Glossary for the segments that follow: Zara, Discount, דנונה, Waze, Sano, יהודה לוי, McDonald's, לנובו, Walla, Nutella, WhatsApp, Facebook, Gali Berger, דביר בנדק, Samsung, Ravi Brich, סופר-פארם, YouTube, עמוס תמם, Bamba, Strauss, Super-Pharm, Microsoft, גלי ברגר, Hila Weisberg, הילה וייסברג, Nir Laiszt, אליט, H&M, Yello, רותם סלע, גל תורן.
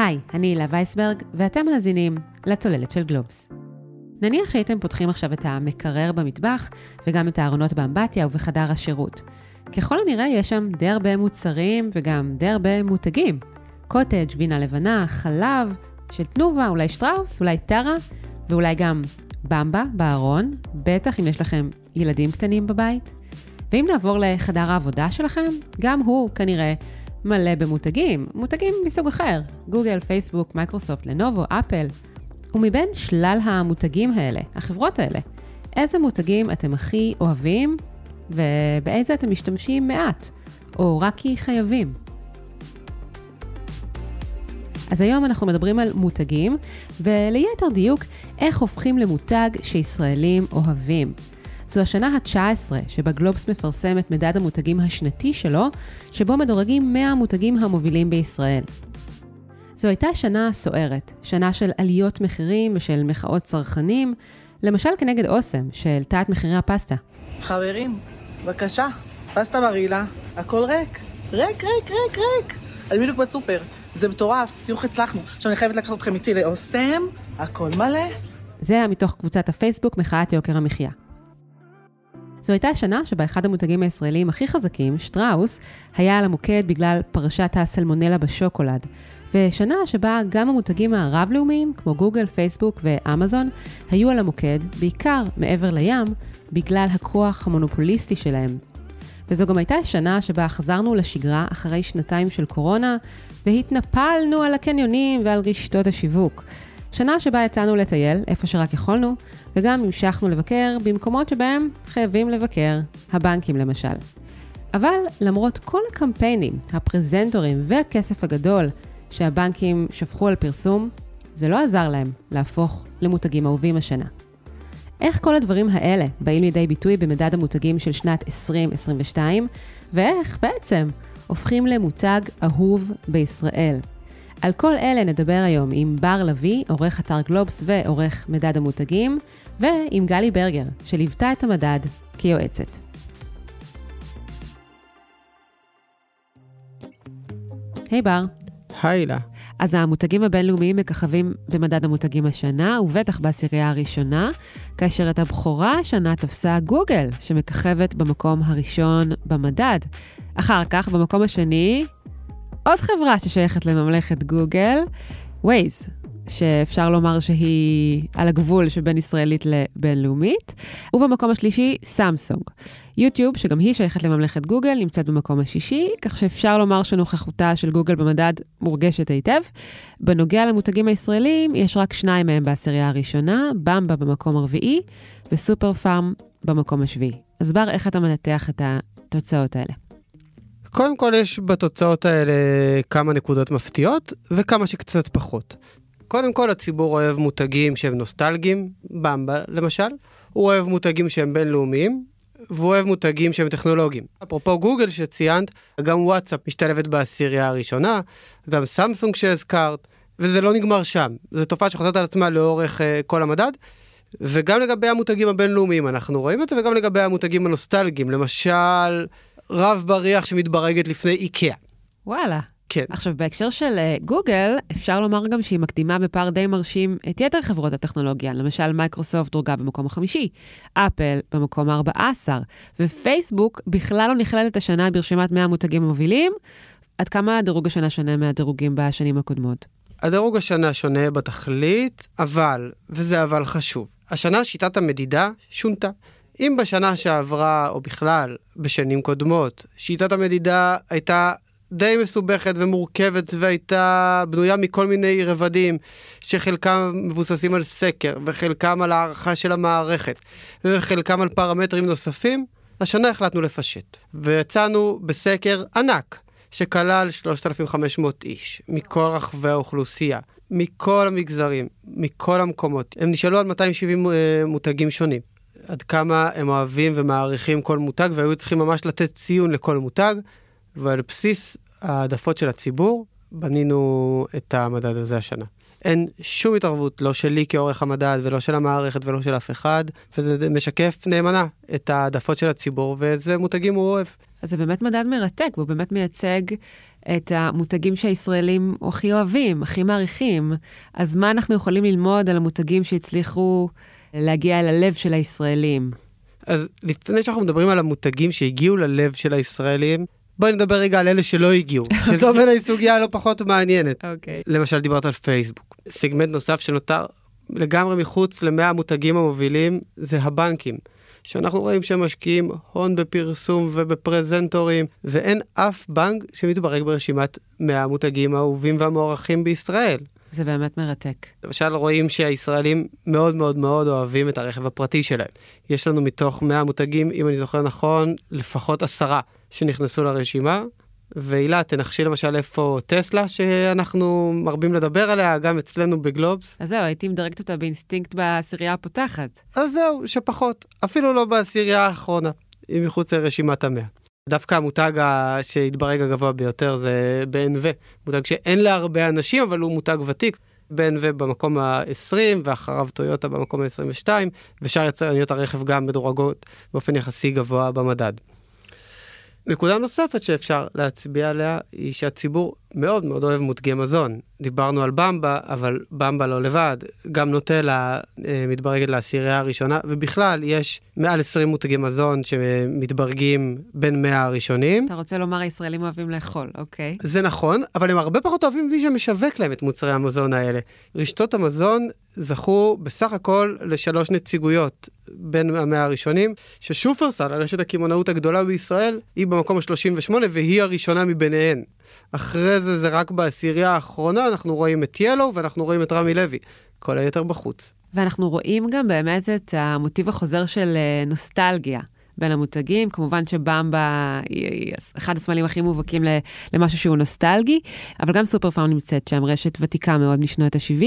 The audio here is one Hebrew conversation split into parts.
היי, אני הילה וייסברג, ואתם מאזינים לצוללת של גלובס. נניח שהייתם פותחים עכשיו את המקרר במטבח, וגם את הארונות באמבטיה ובחדר השירות. ככל הנראה יש שם די הרבה מוצרים וגם די הרבה מותגים. קוטג', גבינה לבנה, חלב, של תנובה, אולי שטראוס, אולי טרה, ואולי גם במבה בארון, בטח אם יש לכם ילדים קטנים בבית. ואם נעבור לחדר העבודה שלכם, גם הוא כנראה מלא במותגים, מותגים מסוג אחר, גוגל, פייסבוק, מייקרוסופט, לנובו, אפל. ומבין שלל המותגים האלה, החברות האלה, איזה מותגים אתם הכי אוהבים ובאיזה אתם משתמשים מעט, או רק כי חייבים. אז היום אנחנו מדברים על מותגים, וליתר דיוק, איך הופכים למותג שישראלים אוהבים. זו השנה ה-19 שבה גלובס מפרסם את מדד המותגים השנתי שלו, שבו מדורגים 100 המותגים המובילים בישראל. זו הייתה שנה סוערת, שנה של עליות מחירים ושל מחאות צרכנים, למשל כנגד אוסם, שהעלתה את מחירי הפסטה. חברים, בבקשה, פסטה ברילה, הכל ריק, ריק, ריק, ריק, ריק. אני בדיוק בסופר, זה מטורף, תראו איך הצלחנו. עכשיו אני חייבת לקחת אתכם איתי לאוסם, הכל מלא. זה היה מתוך קבוצת הפייסבוק מחאת יוקר המחיה. זו הייתה השנה שבה אחד המותגים הישראלים הכי חזקים, שטראוס, היה על המוקד בגלל פרשת הסלמונלה בשוקולד. ושנה שבה גם המותגים הרב-לאומיים, כמו גוגל, פייסבוק ואמזון, היו על המוקד, בעיקר מעבר לים, בגלל הכוח המונופוליסטי שלהם. וזו גם הייתה השנה שבה חזרנו לשגרה אחרי שנתיים של קורונה, והתנפלנו על הקניונים ועל רשתות השיווק. שנה שבה יצאנו לטייל, איפה שרק יכולנו, וגם המשכנו לבקר במקומות שבהם חייבים לבקר, הבנקים למשל. אבל למרות כל הקמפיינים, הפרזנטורים והכסף הגדול שהבנקים שפכו על פרסום, זה לא עזר להם להפוך למותגים אהובים השנה. איך כל הדברים האלה באים לידי ביטוי במדד המותגים של שנת 2022, ואיך בעצם הופכים למותג אהוב בישראל? על כל אלה נדבר היום עם בר לוי, עורך אתר גלובס ועורך מדד המותגים, ועם גלי ברגר, שליוותה את המדד כיועצת. היי בר. היי לה. אז המותגים הבינלאומיים מככבים במדד המותגים השנה, ובטח בעשירייה הראשונה, כאשר את הבכורה השנה תפסה גוגל, שמככבת במקום הראשון במדד. אחר כך, במקום השני, עוד חברה ששייכת לממלכת גוגל, Waze, שאפשר לומר שהיא על הגבול שבין ישראלית לבינלאומית, ובמקום השלישי, סמסונג. יוטיוב, שגם היא שייכת לממלכת גוגל, נמצאת במקום השישי, כך שאפשר לומר שנוכחותה של גוגל במדד מורגשת היטב. בנוגע למותגים הישראלים, יש רק שניים מהם בעשירייה הראשונה, במבה במקום הרביעי, וסופר-פארם במקום השביעי. אז בר, איך אתה מנתח את התוצאות האלה? קודם כל יש בתוצאות האלה כמה נקודות מפתיעות וכמה שקצת פחות. קודם כל הציבור אוהב מותגים שהם נוסטלגיים, במבה למשל, הוא אוהב מותגים שהם בינלאומיים, והוא אוהב מותגים שהם טכנולוגיים. אפרופו גוגל שציינת, גם וואטסאפ משתלבת בעשירייה הראשונה, גם סמסונג שהזכרת, וזה לא נגמר שם. זו תופעה שחוזרת על עצמה לאורך כל המדד, וגם לגבי המותגים הבינלאומיים אנחנו רואים את זה, וגם לגבי המותגים הנוסטלגיים, למשל רב בריח שמתברגת לפני איקאה. וואלה. כן. עכשיו, בהקשר של גוגל, אפשר לומר גם שהיא מקדימה בפער די מרשים את יתר חברות הטכנולוגיה. למשל, מייקרוסופט דורגה במקום החמישי, אפל במקום 14, ופייסבוק בכלל לא נכללת השנה ברשימת 100 המותגים המובילים. עד כמה הדירוג השנה שונה מהדירוגים בשנים הקודמות? הדירוג השנה שונה בתכלית, אבל, וזה אבל חשוב, השנה שיטת המדידה שונתה. אם בשנה שעברה, או בכלל, בשנים קודמות, שיטת המדידה הייתה די מסובכת ומורכבת, והייתה בנויה מכל מיני רבדים, שחלקם מבוססים על סקר, וחלקם על הערכה של המערכת, וחלקם על פרמטרים נוספים, השנה החלטנו לפשט. ויצאנו בסקר ענק, שכלל 3,500 איש, מכל רחבי האוכלוסייה, מכל המגזרים, מכל המקומות. הם נשאלו על 270 מותגים שונים. עד כמה הם אוהבים ומעריכים כל מותג, והיו צריכים ממש לתת ציון לכל מותג, ועל בסיס העדפות של הציבור, בנינו את המדד הזה השנה. אין שום התערבות, לא שלי כאורך המדד, ולא של המערכת, ולא של אף אחד, וזה משקף נאמנה את העדפות של הציבור, ואיזה מותגים הוא אוהב. אז זה באמת מדד מרתק, והוא באמת מייצג את המותגים שהישראלים הכי אוהבים, הכי מעריכים. אז מה אנחנו יכולים ללמוד על המותגים שהצליחו להגיע ללב של הישראלים? אז לפני שאנחנו מדברים על המותגים שהגיעו ללב של הישראלים, בואי נדבר רגע על אלה שלא הגיעו, שזו בין הסוגיה לא פחות מעניינת. למשל, דיברת על פייסבוק. סגמנט נוסף שנותר לגמרי מחוץ למאה המותגים המובילים, זה הבנקים. שאנחנו רואים שמשקיעים הון בפרסום ובפרזנטורים, ואין אף בנק שמתברג ברשימת 100 המותגים האהובים והמוערכים בישראל. זה באמת מרתק. למשל רואים שהישראלים מאוד מאוד מאוד אוהבים את הרכב הפרטי שלהם. יש לנו מתוך 100 המותגים, אם אני זוכר נכון, לפחות 10 שנכנסו לרשימה, ואילה, תנחשי למשל איפה טסלה, שאנחנו מרבים לדבר עליה, גם אצלנו בגלובס. אז זהו, הייתי מדרגת אותה באינסטינקט בסירייה הפותחת. אז זהו, שפחות. אפילו לא בסירייה האחרונה, היא מחוץ לרשימת 100. דווקא המותג שהתברג הגבוה ביותר זה BNV, מותג שאין לה הרבה אנשים, אבל הוא מותג ותיק. BNV במקום ה-20, ואחריו טויוטה במקום ה-22, ושאר יצרניות הרכב גם מדורגות באופן יחסי גבוה במדד. נקודה נוספת שאפשר להצביע עליה היא שהציבור מאוד מאוד אוהב מותגי מזון. דיברנו על במבה, אבל במבה לא לבד. גם נוטלה מתברגת לעשירייה הראשונה, ובכלל יש מעל 20 מותגי מזון שמתברגים בין 100 הראשונים. אתה רוצה לומר, הישראלים אוהבים לאכול, אוקיי. זה נכון, אבל הם הרבה פחות אוהבים בלי שמשווק להם את מוצרי המזון האלה. רשתות המזון זכו בסך הכל ל3 נציגויות בין 100 הראשונים, ששופרסל, הרשת הקמעונאות הגדולה בישראל, היא במקום ה-38, והיא הראשונה מביניהן. אחרי זה רק בעשירייה האחרונה, אנחנו רואים את ילו, ואנחנו רואים את רמי לוי. כל היתר בחוץ. ואנחנו רואים גם באמת את המוטיב החוזר של נוסטלגיה בין המותגים. כמובן שבמבה היא אחד הסמלים הכי מובהקים למשהו שהוא נוסטלגי, אבל גם סופר-פארם נמצאת שם, רשת ותיקה מאוד משנות ה-70,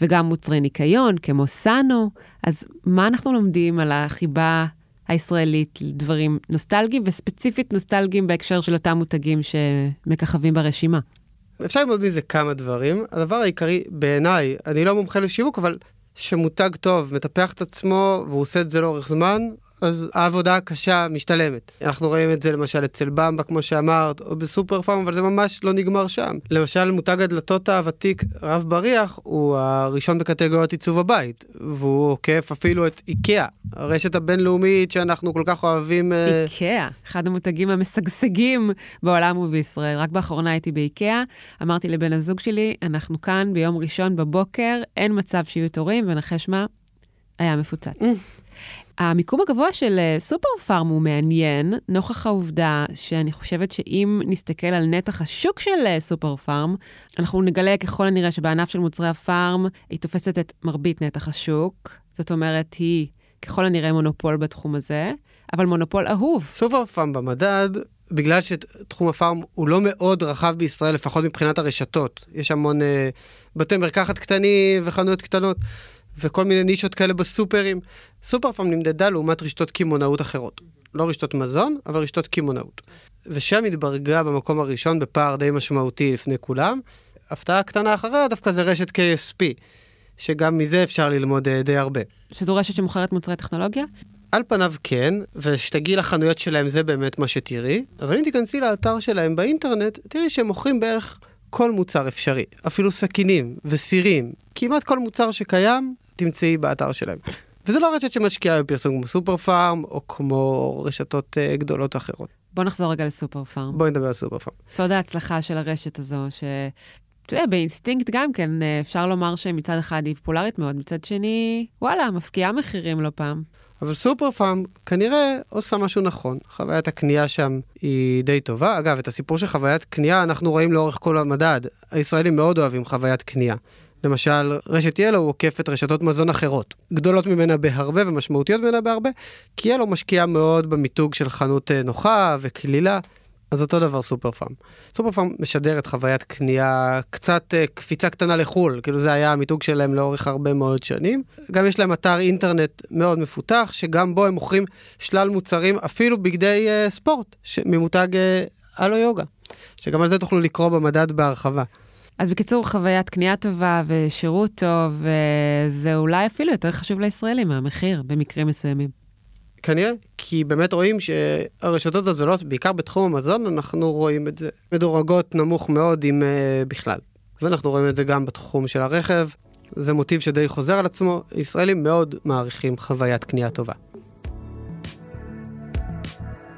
וגם מוצרי ניקיון, כמו סאנו. אז מה אנחנו לומדים על החיבה הישראלית לדברים נוסטלגיים, וספציפית נוסטלגיים בהקשר של אותם מותגים שמככבים ברשימה? אפשר ללמוד מזה כמה דברים. הדבר העיקרי בעיניי, אני לא מומחה לשיווק, אבל שמותג טוב מטפח את עצמו, והוא עושה את זה לאורך זמן, אז העבודה הקשה משתלמת. אנחנו רואים את זה למשל אצל במבה, כמו שאמרת, או בסופר-פארם, אבל זה ממש לא נגמר שם. למשל, מותג הדלתות הוותיק רב בריח, הוא הראשון בקטגוריית עיצוב הבית, והוא עוקף אפילו את איקאה, הרשת הבינלאומית שאנחנו כל כך אוהבים. איקאה, אחד המותגים המשגשגים בעולם ובישראל. רק באחרונה הייתי באיקאה, אמרתי לבן הזוג שלי, אנחנו כאן ביום ראשון בבוקר, אין מצב שיהיו תורים, ונחש מה? היה מפוצץ. המיקום הגבוה של סופר-פארם הוא מעניין, נוכח העובדה שאני חושבת שאם נסתכל על נתח השוק של סופר-פארם, אנחנו נגלה ככל הנראה שבענף של מוצרי הפארם היא תופסת את מרבית נתח השוק, זאת אומרת היא ככל הנראה מונופול בתחום הזה, אבל מונופול אהוב. סופר-פארם במדד, בגלל שתחום הפארם הוא לא מאוד רחב בישראל, לפחות מבחינת הרשתות, יש המון בתי מרקחת קטנים וחנויות קטנות, וכל מיני נישות כאלה בסופרים. סופר-פארם נמדדה לעומת רשתות קימונאות אחרות. לא רשתות מזון, אבל רשתות קימונאות. ושם התברגה במקום הראשון בפער די משמעותי לפני כולם. הפתעה קטנה אחריה דווקא זה רשת KSP, שגם מזה אפשר ללמוד די הרבה. שזו רשת שמוכרת מוצרי טכנולוגיה? על פניו כן, ושתגיעי לחנויות שלהם זה באמת מה שתראי. אבל אם תיכנסי לאתר שלהם באינטרנט, תראי שהם מוכרים בערך כל מוצר אפשרי. אפילו סכינים וסירים. כמעט כל מוצר שקיים תמצאי באתר שלהם. וזה לא רשת שמשקיעה בפרסום כמו סופר-פארם, או כמו רשתות גדולות אחרות. בוא נחזור רגע לסופר-פארם. בואי נדבר על סופר-פארם. סוד ההצלחה של הרשת הזו, שבאינסטינקט גם כן אפשר לומר שמצד אחד היא פופולרית מאוד, מצד שני, וואלה, מפקיעה מחירים לא פעם. אבל סופר-פארם כנראה עושה משהו נכון. חוויית הקנייה שם היא די טובה. אגב, את הסיפור של חוויית קנייה אנחנו רואים לאורך כל המדד. הישראלים מאוד אוהבים חוויית קנייה. למשל, רשת ילו עוקפת רשתות מזון אחרות, גדולות ממנה בהרבה ומשמעותיות ממנה בהרבה, כי ילו משקיעה מאוד במיתוג של חנות נוחה וכלילה, אז אותו דבר סופר-פארם. סופר-פארם משדרת חוויית קנייה, קצת קפיצה קטנה לחול, כאילו זה היה המיתוג שלהם לאורך הרבה מאוד שנים. גם יש להם אתר אינטרנט מאוד מפותח, שגם בו הם מוכרים שלל מוצרים, אפילו בגדי ספורט, ממותג אלו יוגה, שגם על זה תוכלו לקרוא במדד בהרחבה. אז בקיצור, חוויית קנייה טובה ושירות טוב, זה אולי אפילו יותר חשוב לישראלים, המחיר, במקרים מסוימים. כנראה, כי באמת רואים שהרשתות הזולות, בעיקר בתחום המזון, אנחנו רואים את זה מדורגות נמוך מאוד עם בכלל. ואנחנו רואים את זה גם בתחום של הרכב, זה מוטיב שדי חוזר על עצמו, ישראלים מאוד מעריכים חוויית קנייה טובה.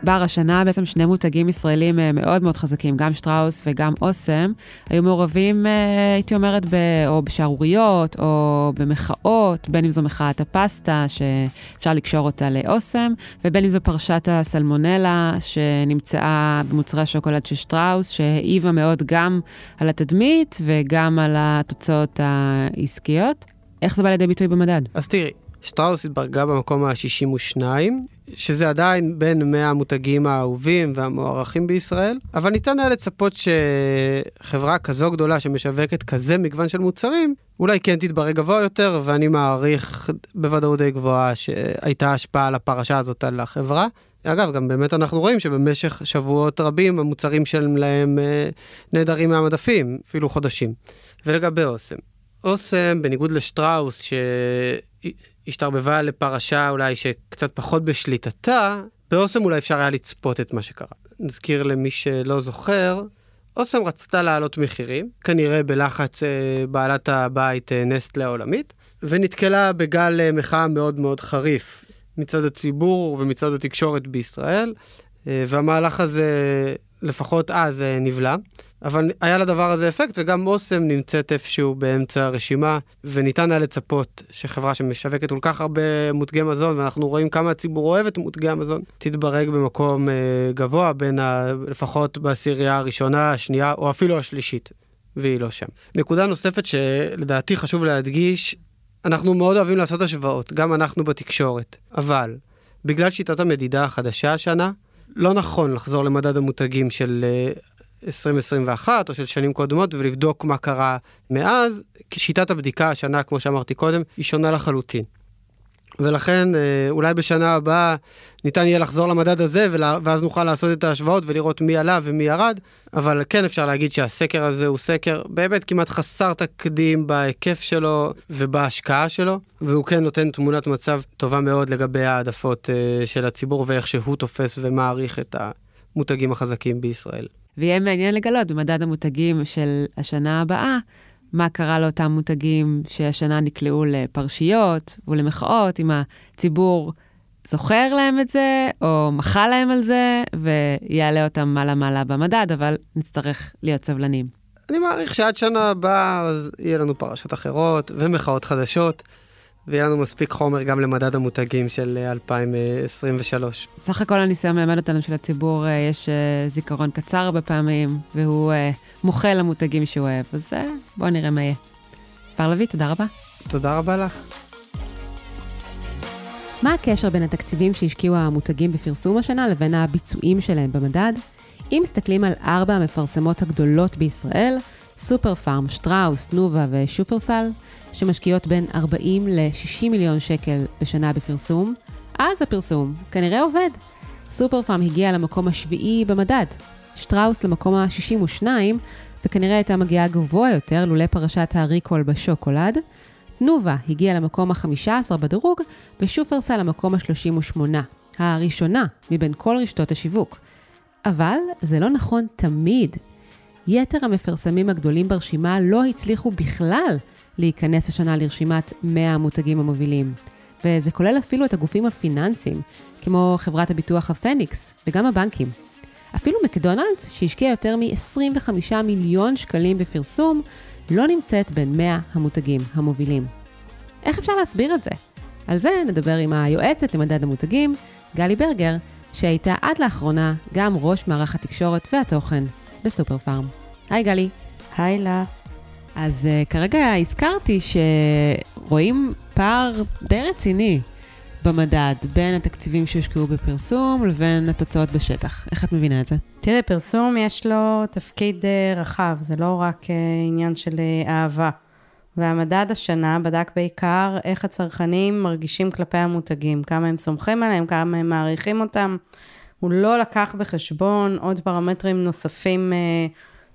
בר השנה בעצם שני מותגים ישראלים מאוד מאוד חזקים, גם שטראוס וגם אוסם, היו מעורבים, הייתי אומרת, או בשערוריות, או במחאות, בין אם זו מחאת הפסטה, שאפשר לקשור אותה לאוסם, ובין אם זו פרשת הסלמונלה, שנמצאה במוצרי השוקולד של שטראוס, שהעיבה מאוד גם על התדמית, וגם על התוצאות העסקיות. איך זה בא לידי ביטוי במדד? אז תראי, שטראוס התברגה במקום ה-62, שזה עדיין בין 100 המותגים האהובים והמוערכים בישראל, אבל ניתן היה לצפות שחברה כזו גדולה שמשווקת כזה מגוון של מוצרים, אולי כן תתברג גבוה יותר, ואני מעריך בוודאות די גבוהה שהייתה השפעה על הפרשה הזאת על החברה. אגב, גם באמת אנחנו רואים שבמשך שבועות רבים המוצרים שלהם נהדרים מהמדפים, אפילו חודשים. ולגבי אוסם. אוסם, בניגוד לשטראוס, השתרבבה לפרשה אולי שקצת פחות בשליטתה, באוסם אולי אפשר היה לצפות את מה שקרה. נזכיר למי שלא זוכר, אוסם רצתה להעלות מחירים, כנראה בלחץ בעלת הבית נסטלה העולמית, ונתקלה בגל מחאה מאוד מאוד חריף, מצד הציבור ומצד התקשורת בישראל, והמהלך הזה לפחות אז נבלע, אבל היה לדבר הזה אפקט, וגם אוסם נמצאת איפשהו באמצע הרשימה, וניתן היה לצפות שחברה שמשווקת כל כך הרבה מותגי מזון, ואנחנו רואים כמה הציבור אוהב את מותגי המזון, תתברג במקום גבוה, בין לפחות בעשירייה הראשונה, השנייה, או אפילו השלישית, והיא לא שם. נקודה נוספת שלדעתי חשוב להדגיש, אנחנו מאוד אוהבים לעשות השוואות, גם אנחנו בתקשורת, אבל בגלל שיטת המדידה החדשה השנה, לא נכון לחזור למדד המותגים של 2021 או של שנים קודמות ולבדוק מה קרה מאז, כי שיטת הבדיקה השנה, כמו שאמרתי קודם, היא שונה לחלוטין. ולכן אולי בשנה הבאה ניתן יהיה לחזור למדד הזה, ואז נוכל לעשות את ההשוואות ולראות מי עלה ומי ירד, אבל כן אפשר להגיד שהסקר הזה הוא סקר באמת כמעט חסר תקדים בהיקף שלו ובהשקעה שלו, והוא כן נותן תמונת מצב טובה מאוד לגבי העדפות של הציבור, ואיך שהוא תופס ומעריך את המותגים החזקים בישראל. ויהיה מעניין לגלות במדד המותגים של השנה הבאה, מה קרה לאותם מותגים שהשנה נקלעו לפרשיות ולמחאות, אם הציבור זוכר להם את זה, או מחה להם על זה, ויעלה אותם מעלה במדד, אבל נצטרך להיות סבלנים. אני מעריך שעד שנה הבאה, אז יהיה לנו פרשות אחרות ומחאות חדשות, ויהיה לנו מספיק חומר גם למדד המותגים של 2023. סך הכל הניסיון מלמד אותנו שלציבור יש זיכרון קצר הרבה פעמים, והוא מוחה למותגים שהוא אוהב, אז בואו נראה מה יהיה. בר לוי, תודה רבה. תודה רבה לך. מה הקשר בין התקציבים שהשקיעו המותגים בפרסום השנה לבין הביצועים שלהם במדד? אם מסתכלים על 4 המפרסמות הגדולות בישראל, סופר-פארם, שטראוס, תנובה ושופרסל, שמשקיעות בין 40 ל-60 מיליון שקל בשנה בפרסום, אז הפרסום כנראה עובד. סופר-פארם הגיעה למקום השביעי במדד, שטראוס למקום ה-62, וכנראה הייתה מגיעה גבוה יותר לולא פרשת הריקול בשוקולד. תנובה הגיעה למקום ה-15 בדירוג, ושופרסל למקום ה-38, הראשונה מבין כל רשתות השיווק. אבל זה לא נכון תמיד. יתר המפרסמים הגדולים ברשימה לא הצליחו בכלל להיכנס השנה לרשימת 100 המותגים המובילים. וזה כולל אפילו את הגופים הפיננסיים, כמו חברת הביטוח הפניקס וגם הבנקים. אפילו מקדונלדס, שהשקיע יותר מ-25 מיליון שקלים בפרסום, לא נמצאת בין 100 המותגים המובילים. איך אפשר להסביר את זה? על זה נדבר עם היועצת למדד המותגים, גלי ברגר, שהייתה עד לאחרונה גם ראש מערך התקשורת והתוכן בסופר-פארם. היי גלי. היי לה. אז כרגע הזכרתי שרואים פער די רציני במדד בין התקציבים שהושקעו בפרסום לבין התוצאות בשטח. איך את מבינה את זה? תראה, פרסום יש לו תפקיד רחב, זה לא רק עניין של אהבה. והמדד השנה בדק בעיקר איך הצרכנים מרגישים כלפי המותגים, כמה הם סומכים עליהם, כמה הם מעריכים אותם. הוא לא לקח בחשבון עוד פרמטרים נוספים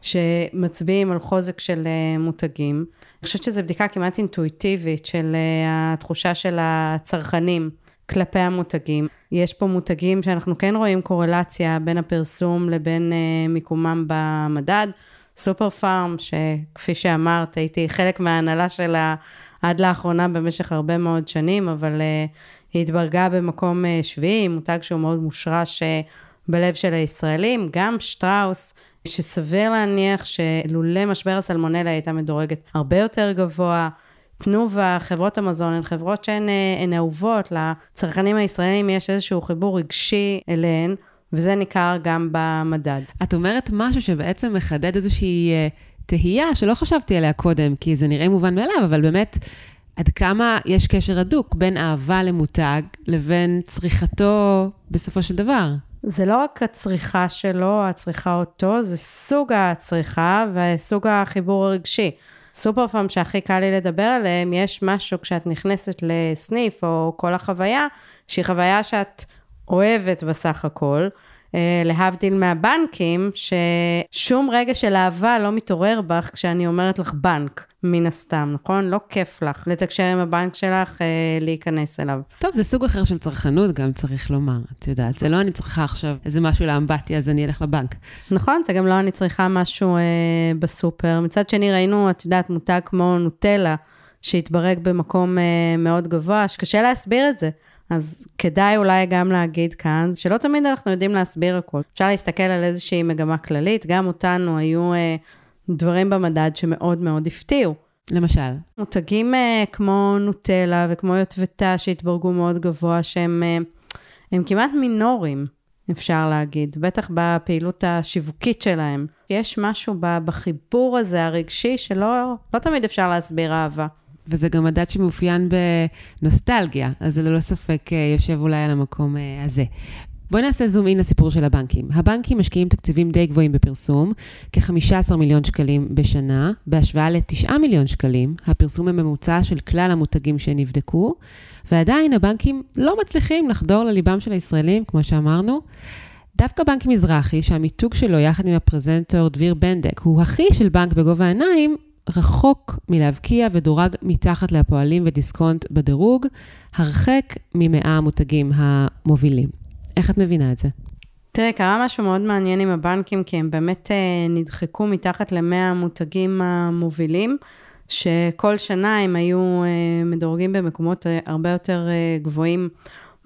שמצביעים על חוזק של מותגים. אני חושבת שזו בדיקה כמעט אינטואיטיבית של התחושה של הצרכנים כלפי המותגים. יש פה מותגים שאנחנו כן רואים קורלציה בין הפרסום לבין מיקומם במדד. סופר-פארם, שכפי שאמרת, הייתי חלק מההנהלה שלה עד לאחרונה במשך הרבה מאוד שנים, אבל היא התברגה במקום שביעי, מותג שהוא מאוד מושרש בלב של הישראלים. גם שטראוס, שסביר להניח שלולא משבר הסלמונלה הייתה מדורגת הרבה יותר גבוה. תנובה, חברות המזון, הן חברות שהן אהובות לצרכנים הישראלים, יש איזשהו חיבור רגשי אליהן, וזה ניכר גם במדד. את אומרת משהו שבעצם מחדד איזושהי תהייה שלא חשבתי עליה קודם, כי זה נראה מובן מאליו, אבל באמת עד כמה יש קשר הדוק בין אהבה למותג לבין צריכתו בסופו של דבר. זה לא רק הצריכה שלו, הצריכה אותו, זה סוג הצריכה וסוג החיבור הרגשי. סופר פארם שהכי קל לי לדבר עליהם, יש משהו כשאת נכנסת לסניף או כל החוויה, שהיא חוויה שאת אוהבת בסך הכל, להבדיל מהבנקים, ששום רגע של אהבה לא מתעורר בך כשאני אומרת לך בנק, מן הסתם, נכון? לא כיף לך לתקשר עם הבנק שלך, להיכנס אליו. טוב, זה סוג אחר של צרכנות גם צריך לומר, את יודעת, זה לא אני צריכה עכשיו איזה משהו לאמבטיה, אז אני אלך לבנק. נכון, זה גם לא אני צריכה משהו בסופר. מצד שני ראינו, את יודעת, מותג כמו נוטלה, שהתברג במקום מאוד גבוה, שקשה להסביר את זה. אז כדאי אולי גם להגיד כאן, שלא תמיד אנחנו יודעים להסביר הכל. אפשר להסתכל על איזושהי מגמה כללית, גם אותנו היו דברים במדד שמאוד מאוד הפתיעו. למשל? מותגים כמו נוטלה וכמו יוטבטה שהתברגו מאוד גבוה, שהם הם כמעט מינורים, אפשר להגיד, בטח בפעילות השיווקית שלהם. יש משהו בחיבור הזה הרגשי שלא תמיד אפשר להסביר אהבה. וזה גם מדד שמאופיין בנוסטלגיה, אז זה ללא ספק יושב אולי על המקום הזה. בואו נעשה זום אין לסיפור של הבנקים. הבנקים משקיעים תקציבים די גבוהים בפרסום, כ-15 מיליון שקלים בשנה, בהשוואה ל-9 מיליון שקלים, הפרסום הממוצע של כלל המותגים שנבדקו, ועדיין הבנקים לא מצליחים לחדור לליבם של הישראלים, כמו שאמרנו. דווקא בנק מזרחי, שהמיתוג שלו יחד עם הפרזנטור דביר בנדק, הוא הכי של בנק בגובה העיניים, רחוק מלהבקיע ודורג מתחת להפועלים ודיסקונט בדירוג, הרחק ממאה המותגים המובילים. איך את מבינה את זה? תראה, קרה משהו מאוד מעניין עם הבנקים, כי הם באמת נדחקו מתחת למאה המותגים המובילים, שכל שנה הם היו מדורגים במקומות הרבה יותר גבוהים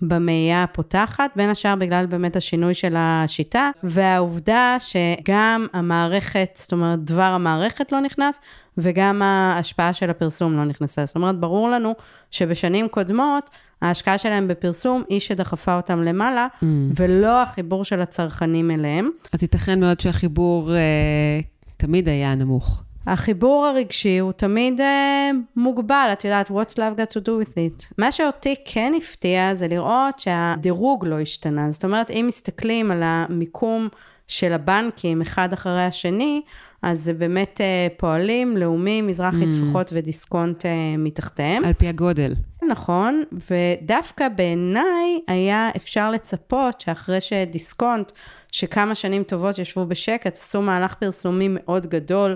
במאייה הפותחת, בין השאר בגלל באמת השינוי של השיטה, והעובדה שגם המערכת, זאת אומרת, דבר המערכת לא נכנס, וגם ההשפעה של הפרסום לא נכנסה. זאת אומרת, ברור לנו שבשנים קודמות, ההשקעה שלהם בפרסום היא שדחפה אותם למעלה, ולא החיבור של הצרכנים אליהם. אז ייתכן מאוד שהחיבור תמיד היה נמוך. החיבור הרגשי הוא תמיד מוגבל, את יודעת, what's love got to do with it. מה שאותי כן הפתיע זה לראות שהדירוג לא השתנה, זאת אומרת, אם מסתכלים על המיקום של הבנקים אחד אחרי השני, אז זה באמת פועלים, לאומי, מזרחי, טפחות ודיסקונט מתחתיהם. על פי הגודל. נכון, ודווקא בעיניי היה אפשר לצפות שאחרי שדיסקונט, שכמה שנים טובות ישבו בשקט, עשו מהלך פרסומי מאוד גדול,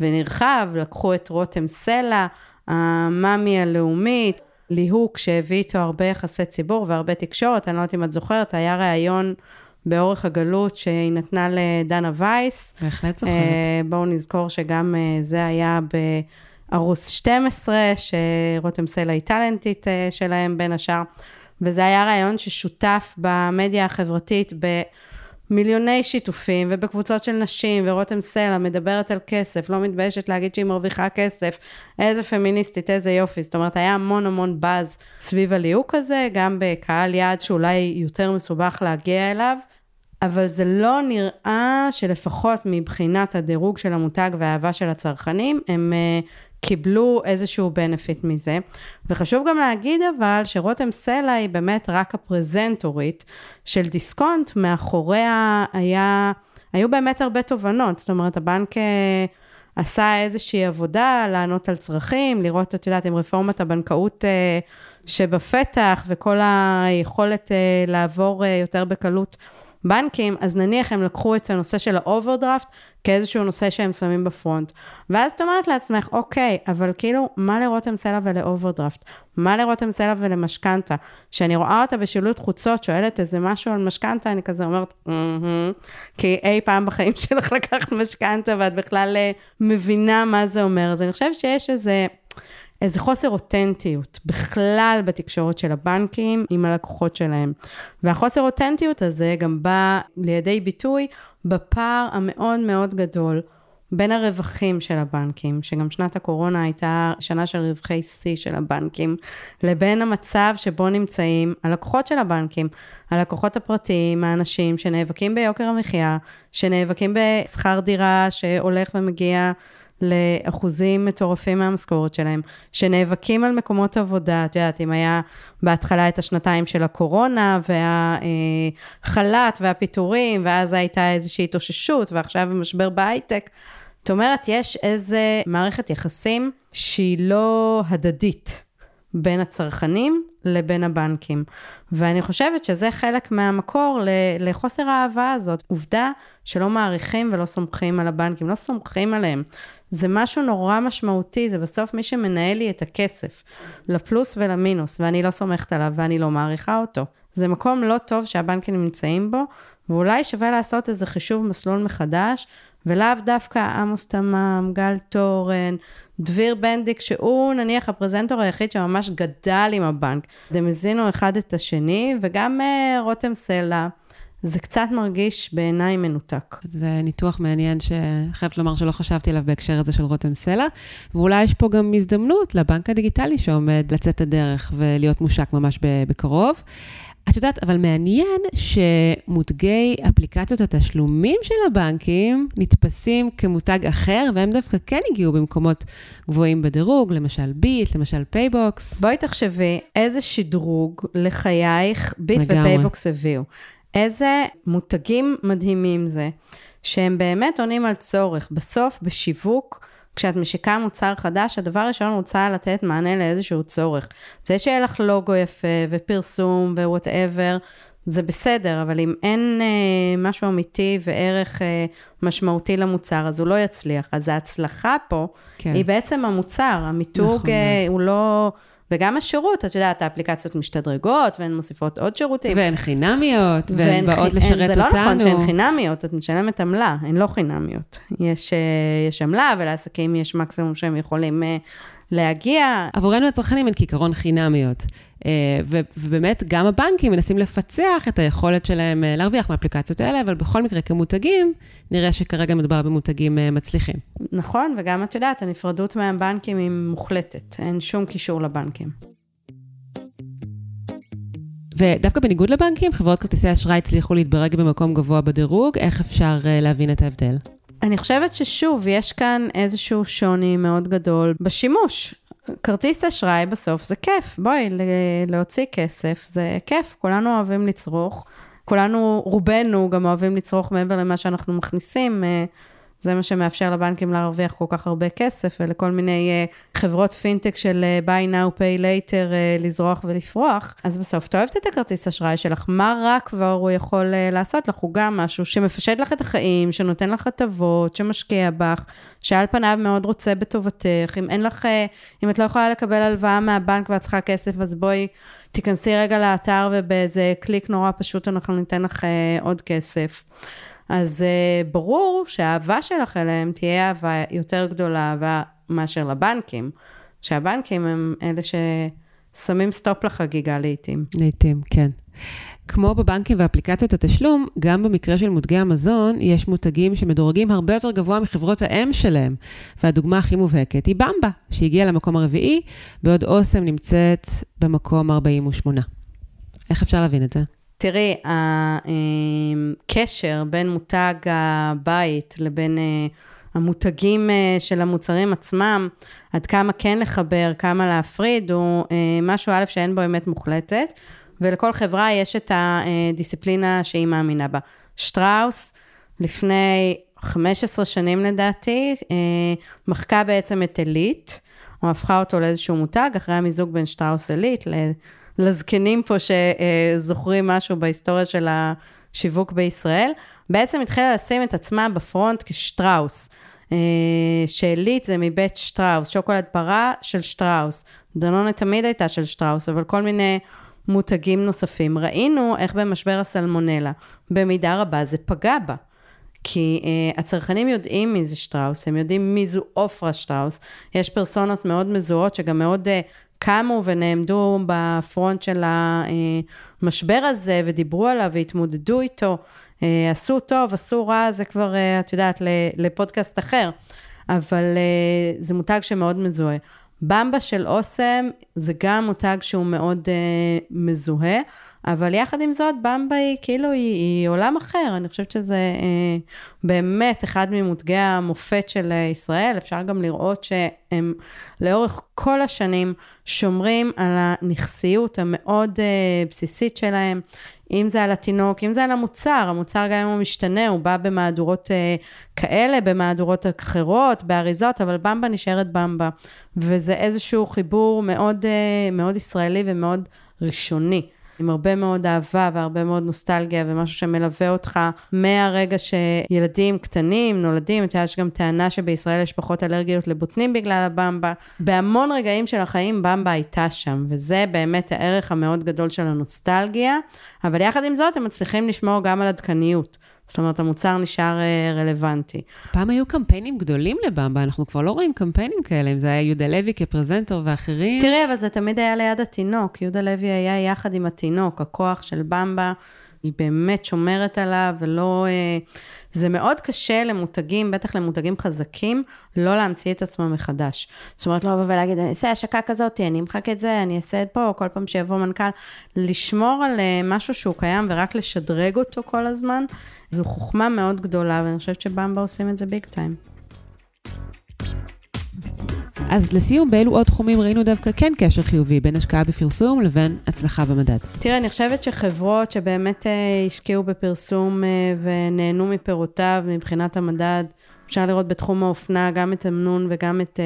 ונרחב, לקחו את רותם סלע, המאמי הלאומית, ליהוק שהביא איתו הרבה יחסי ציבור והרבה תקשורת, אני לא יודעת אם את זוכרת, היה ראיון באורך הגלות שהיא נתנה לדנה וייס. בהחלט זוכרת. בואו נזכור שגם זה היה בערוץ 12, שרותם סלע היא טלנטית שלהם בין השאר, וזה היה ראיון ששותף במדיה החברתית מיליוני שיתופים ובקבוצות של נשים, ורותם סלע מדברת על כסף, לא מתביישת להגיד שהיא מרוויחה כסף, איזה פמיניסטית, איזה יופי. זאת אומרת, היה המון המון באז סביב הליהוק הזה, גם בקהל יעד שאולי יותר מסובך להגיע אליו, אבל זה לא נראה שלפחות מבחינת הדירוג של המותג והאהבה של הצרכנים, הם קיבלו איזשהו בנפיט מזה. וחשוב גם להגיד אבל שרותם סלע היא באמת רק הפרזנטורית של דיסקונט, מאחוריה היו באמת הרבה תובנות, זאת אומרת הבנק עשה איזושהי עבודה לענות על צרכים, לראות את יודעת עם רפורמת הבנקאות שבפתח וכל היכולת לעבור יותר בקלות בנקים, אז נניח הם לקחו את הנושא של האוברדרפט, כאיזשהו נושא שהם שמים בפרונט. ואז את אומרת לעצמך, אוקיי, אבל כאילו, מה לרותם סלע ולאוברדרפט? מה לרותם סלע ולמשכנתה? כשאני רואה אותה בשילוט חוצות, שואלת איזה משהו על משכנתה, אני כזה אומרת, כי אי פעם בחיים שלך לקחת משכנתה, ואת בכלל מבינה מה זה אומר. אז אני חושבת שיש איזה חוסר אותנטיות, בכלל בתקשורת של הבנקים עם הלקוחות שלהם. והחוסר אותנטיות הזה גם בא לידי ביטוי בפער המאוד מאוד גדול בין הרווחים של הבנקים, שגם שנת הקורונה הייתה שנה של רווחי C של הבנקים, לבין המצב שבו נמצאים הלקוחות של הבנקים, הלקוחות הפרטיים, האנשים שנאבקים ביוקר המחיה, שנאבקים בשכר דירה שהולך ומגיע לאחוזים מטורפים מהמשכורת שלהם, שנאבקים על מקומות עבודה. את יודעת, אם היה בהתחלה את השנתיים של הקורונה, והחל"ת והפיטורים, ואז הייתה איזושהי תוששות, ועכשיו במשבר בהייטק, זאת אומרת, יש איזו מערכת יחסים שהיא לא הדדית, בין הצרכנים לבין הבנקים. ואני חושבת שזה חלק מהמקור לחוסר האהבה הזאת. עובדה שלא מעריכים ולא סומכים על הבנקים, לא סומכים עליהם. זה משהו נורא משמעותי, זה בסוף מי שמנהל לי את הכסף, לפלוס ולמינוס, ואני לא סומכת עליו ואני לא מעריכה אותו. זה מקום לא טוב שהבנקים נמצאים בו, ואולי שווה לעשות איזה חישוב מסלול מחדש, ולאו דווקא עמוס תמם, גל תורן, דביר בנדיק, שהוא נניח הפרזנטור היחיד שממש גדל עם הבנק. הם הזינו אחד את השני, וגם רותם סלע. זה קצת מרגיש בעיניי מנותק. זה ניתוח מעניין שחייבת לומר שלא חשבתי עליו בהקשר הזה של רותם סלע, ואולי יש פה גם הזדמנות לבנק הדיגיטלי שעומד לצאת הדרך ולהיות מושק ממש בקרוב. את יודעת, אבל מעניין שמותגי אפליקציות התשלומים של הבנקים נתפסים כמותג אחר, והם דווקא כן הגיעו במקומות גבוהים בדירוג, למשל ביט, למשל פייבוקס. בואי תחשבי איזה שדרוג לחייך ביט ופייבוקס הביאו. איזה מותגים מדהימים זה, שהם באמת עונים על צורך. בסוף, בשיווק, כשאת משיקה מוצר חדש, הדבר הראשון רוצה לתת מענה לאיזשהו צורך. זה שיהיה לך לוגו יפה ופרסום ווואטאבר, זה בסדר, אבל אם אין משהו אמיתי וערך משמעותי למוצר, אז הוא לא יצליח. אז ההצלחה פה כן. היא בעצם המוצר, המיתוג נכון. הוא לא... וגם השירות, את יודעת, האפליקציות משתדרגות, והן מוסיפות עוד שירותים. והן חינמיות, והן באות לשרת אותנו. זה לא נכון שהן חינמיות, את משלמת עמלה, הן לא חינמיות. יש עמלה, ולעסקים יש מקסימום שהם יכולים להגיע. עבורנו הצרכנים הן כעיקרון חינמיות. ובאמת גם הבנקים מנסים לפצח את היכולת שלהם להרוויח מאפליקציות האלה, אבל בכל מקרה כמותגים, נראה שכרגע מדובר במותגים מצליחים. נכון, וגם את יודעת, הנפרדות מהבנקים היא מוחלטת, אין שום קישור לבנקים. ודווקא בניגוד לבנקים, חברות כרטיסי אשראי הצליחו להתברג במקום גבוה בדירוג, איך אפשר להבין את ההבדל? אני חושבת ששוב, יש כאן איזשהו שוני מאוד גדול בשימוש. כרטיס אשראי בסוף זה כיף, בואי, להוציא כסף זה כיף, כולנו אוהבים לצרוך, כולנו, רובנו גם אוהבים לצרוך מעבר למה שאנחנו מכניסים, זה מה שמאפשר לבנקים להרוויח כל כך הרבה כסף, ולכל מיני חברות פינטק של buy now, pay later, לזרוח ולפרוח, אז בסוף, תאהבת את הכרטיס אשראי שלך, מה רע כבר הוא יכול לעשות לך, הוא גם משהו שמפשט לך את החיים, שנותן לך הטבות, שמשקיע בך, שעל פניו מאוד רוצה בטובתך, אם את לא יכולה לקבל הלוואה מהבנק ואת צריכה כסף, אז בואי תיכנסי רגע לאתר, ובאיזה קליק נורא פשוט אנחנו ניתן לך עוד כסף. אז ברור שהאהבה שלך אליהם תהיה אהבה יותר גדולה אהבה מאשר לבנקים, שהבנקים הם אלה ששמים סטופ לחגיגה לעתים. לעתים, כן. כמו בבנקים ואפליקציות התשלום, גם במקרה של מותגי המזון, יש מותגים שמדורגים הרבה יותר גבוה מחברות האם שלהם. והדוגמה הכי מובהקת היא במבה, שהגיעה למקום הרביעי, בעוד אוסם נמצאת במקום 48. איך אפשר להבין את זה? תראי, הקשר בין מותג הבית לבין המותגים של המוצרים עצמם, עד כמה כן לחבר, כמה להפריד, הוא משהו א' שאין בו אמת מוחלטת, ולכל חברה יש את הדיסציפלינה שהיא מאמינה בה. שטראוס, לפני 15 שנים לדעתי, מחקה בעצם את אליט, או הפכה אותו לאיזשהו מותג, אחרי המיזוג בין שטראוס אליט לזקנים פה שזוכרים משהו בהיסטוריה שיווק בישראל, בעצם התחילה לשים את עצמה בפרונט כשטראוס, שעילית זה מבית שטראוס, שוקולד פרה של שטראוס, דנונה תמיד הייתה של שטראוס, אבל כל מיני מותגים נוספים, ראינו איך במשבר הסלמונלה, במידה רבה זה פגע בה, כי הצרכנים יודעים מי זה שטראוס, הם יודעים מי זו אופרה שטראוס, יש פרסונות מאוד מזוהות שגם מאוד קמו ונעמדו בפרונט של המשבר הזה ודיברו עליו והתמודדו איתו, עשו טוב, עשו רע, זה כבר, את יודעת, לפודקאסט אחר, אבל זה מותג שמאוד מזוהה. במבה של אוסם זה גם מותג שהוא מאוד מזוהה, אבל יחד עם זאת, במבה היא כאילו, היא עולם אחר, אני חושבת שזה באמת אחד ממותגי המופת של ישראל, אפשר גם לראות שהם לאורך כל השנים שומרים על הנכסיות המאוד בסיסית שלהם, אם זה על התינוק, אם זה על המוצר, המוצר גם אם הוא משתנה, הוא בא במהדורות כאלה, במהדורות אחרות, באריזות, אבל במבה נשארת במבה, וזה איזשהו חיבור מאוד, מאוד ישראלי ומאוד ראשוני. עם הרבה מאוד אהבה והרבה מאוד נוסטלגיה ומשהו שמלווה אותך מהרגע שילדים קטנים נולדים, את יודעת שגם טענה שבישראל יש פחות אלרגיות לבוטנים בגלל הבמבה, בהמון רגעים של החיים במבה הייתה שם, וזה באמת הערך המאוד גדול של הנוסטלגיה, אבל יחד עם זאת הם מצליחים לשמור גם על עדכניות, זאת אומרת המוצר נשאר רלוונטי. פעם היו קמפיינים גדולים לבמבה, אנחנו כבר לא רואים קמפיינים כאלה, אם זה היה יהודה לוי כפרזנטור ואחרים. תראי, אבל זה תמיד היה ליד התינוק, יהודה לוי היה יחד עם התינוק, הכוח של במבה, היא באמת שומרת עליו, ולא, זה מאוד קשה למותגים, בטח למותגים חזקים, לא להמציא את עצמם מחדש. זאת אומרת, לא עובר ולהגיד, אני אעשה השקה כזאת, אני אמחק את זה, אני אעשה את פה, כל פעם שיבוא מנכ"ל, לשמור על משהו שהוא קיים, ורק לשדרג אותו כל הזמן, זו חוכמה מאוד גדולה, ואני חושבת שבמבה עושים את זה ביג טיים. אז לסיום, באילו עוד תחומים ראינו דווקא כן קשר חיובי בין השקעה בפרסום לבין הצלחה במדד? תראה, אני חושבת שחברות שבאמת השקיעו בפרסום ונהנו מפירותיו מבחינת המדד, אפשר לראות בתחום האופנה גם את אמנון וגם את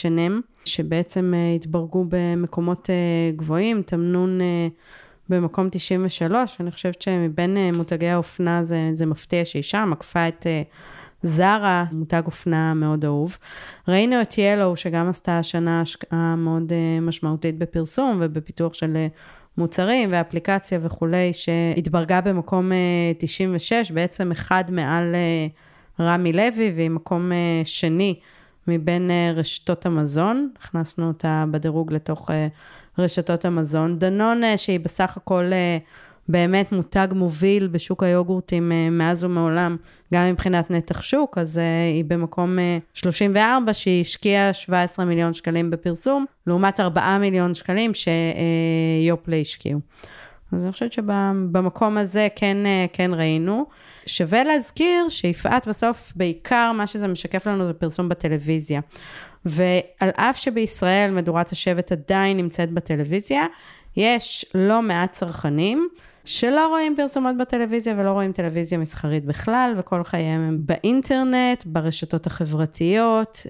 H&M, שבעצם התברגו במקומות גבוהים, אמנון במקום 93, אני חושבת שמבין מותגי האופנה זה מפתיע שהיא שם, עקפה את זרה, מותג אופנה מאוד אהוב. ראינו את ילו, שגם עשתה השנה השקעה מאוד משמעותית בפרסום ובפיתוח של מוצרים ואפליקציה וכולי, שהתברגה במקום 96, בעצם אחד מעל רמי לוי, והיא מקום שני מבין רשתות המזון. הכנסנו אותה בדירוג לתוך רשתות המזון. דנון, שהיא בסך הכל באמת מותג מוביל בשוק היוגורטים מאז ומעולם, גם מבחינת נתח שוק, אז היא במקום 34, שהיא השקיעה 17 מיליון שקלים בפרסום, לעומת 4 מיליון שקלים שיופלי השקיעו. אז אני חושבת שבמקום הזה כן ראינו. שווה להזכיר שיפעת בסוף, בעיקר מה שזה משקף לנו זה פרסום בטלוויזיה. ועל אף שבישראל מדורת השבט עדיין נמצאת בטלוויזיה, יש לא מעט צרכנים שלא רואים פרסומות בטלוויזיה ולא רואים טלוויזיה מסחרית בכלל, וכל חייהם הם באינטרנט, ברשתות החברתיות,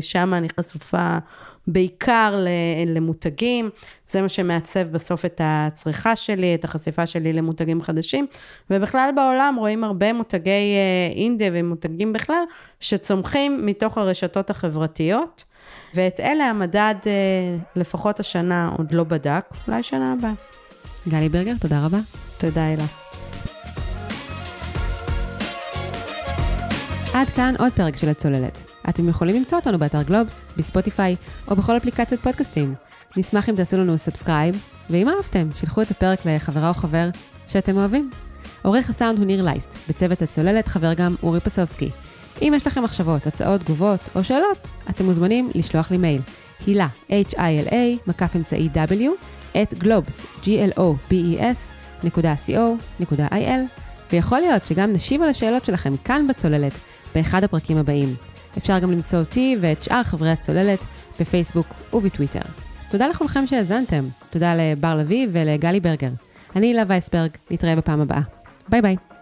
שם אני חשופה בעיקר למותגים, זה מה שמעצב בסוף את הצריכה שלי, את החשיפה שלי למותגים חדשים, ובכלל בעולם רואים הרבה מותגי אינדיה ומותגים בכלל, שצומחים מתוך הרשתות החברתיות, ואת אלה המדד לפחות השנה עוד לא בדק, אולי שנה הבאה. גלי ברגר, תודה רבה. תודה אילה. עד כאן עוד פרק של הצוללת. אתם יכולים למצוא אותנו באתר גלובס, בספוטיפיי, או בכל אפליקציית פודקאסטים. נשמח אם תעשו לנו סאבסקרייב, ואם אהבתם, שלחו את הפרק לחברה או חבר שאתם אוהבים. עורך הסאונד הוא ניר לייסט, בצוות הצוללת חבר גם אורי פסובסקי. אם יש לכם מחשבות, הצעות, תגובות או שאלות, אתם מוזמנים לשלוח לי מייל. הילה, hila_w, @globes.co.il, ויכול להיות שגם נשיב על השאלות שלכם כאן בצוללת, באחד הפרקים הבאים. אפשר גם למצוא אותי ואת שאר חברי הצוללת בפייסבוק ובטוויטר. תודה לכולכם שהאזנתם. תודה לבר לוי ולגלי ברגר. אני הילה וייסברג, נתראה בפעם הבאה. ביי ביי.